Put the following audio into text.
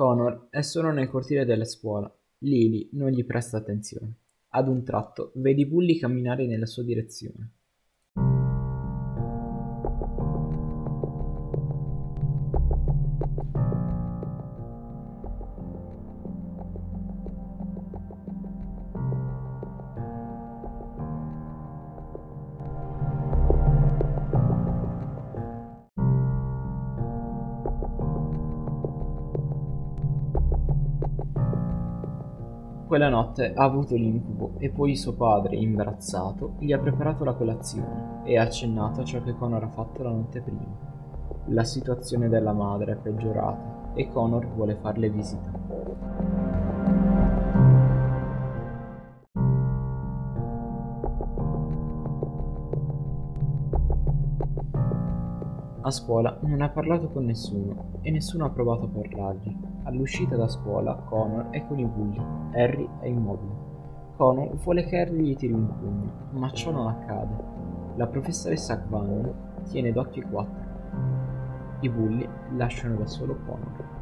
Connor è solo nel cortile della scuola. Lily non gli presta attenzione. Ad un tratto vedi Bully camminare nella sua direzione. Quella notte ha avuto l'incubo e poi suo padre, imbarazzato, gli ha preparato la colazione e ha accennato a ciò che Connor ha fatto la notte prima. La situazione della madre è peggiorata e Connor vuole farle visita. A scuola non ha parlato con nessuno e nessuno ha provato a parlargli. All'uscita da scuola Connor è con i bulli, Harry è immobile. Connor vuole che Harry gli tiri un pugno, ma ciò non accade. La professoressa Gvanoli tiene d'occhio i quattro. I bulli lasciano da solo Connor.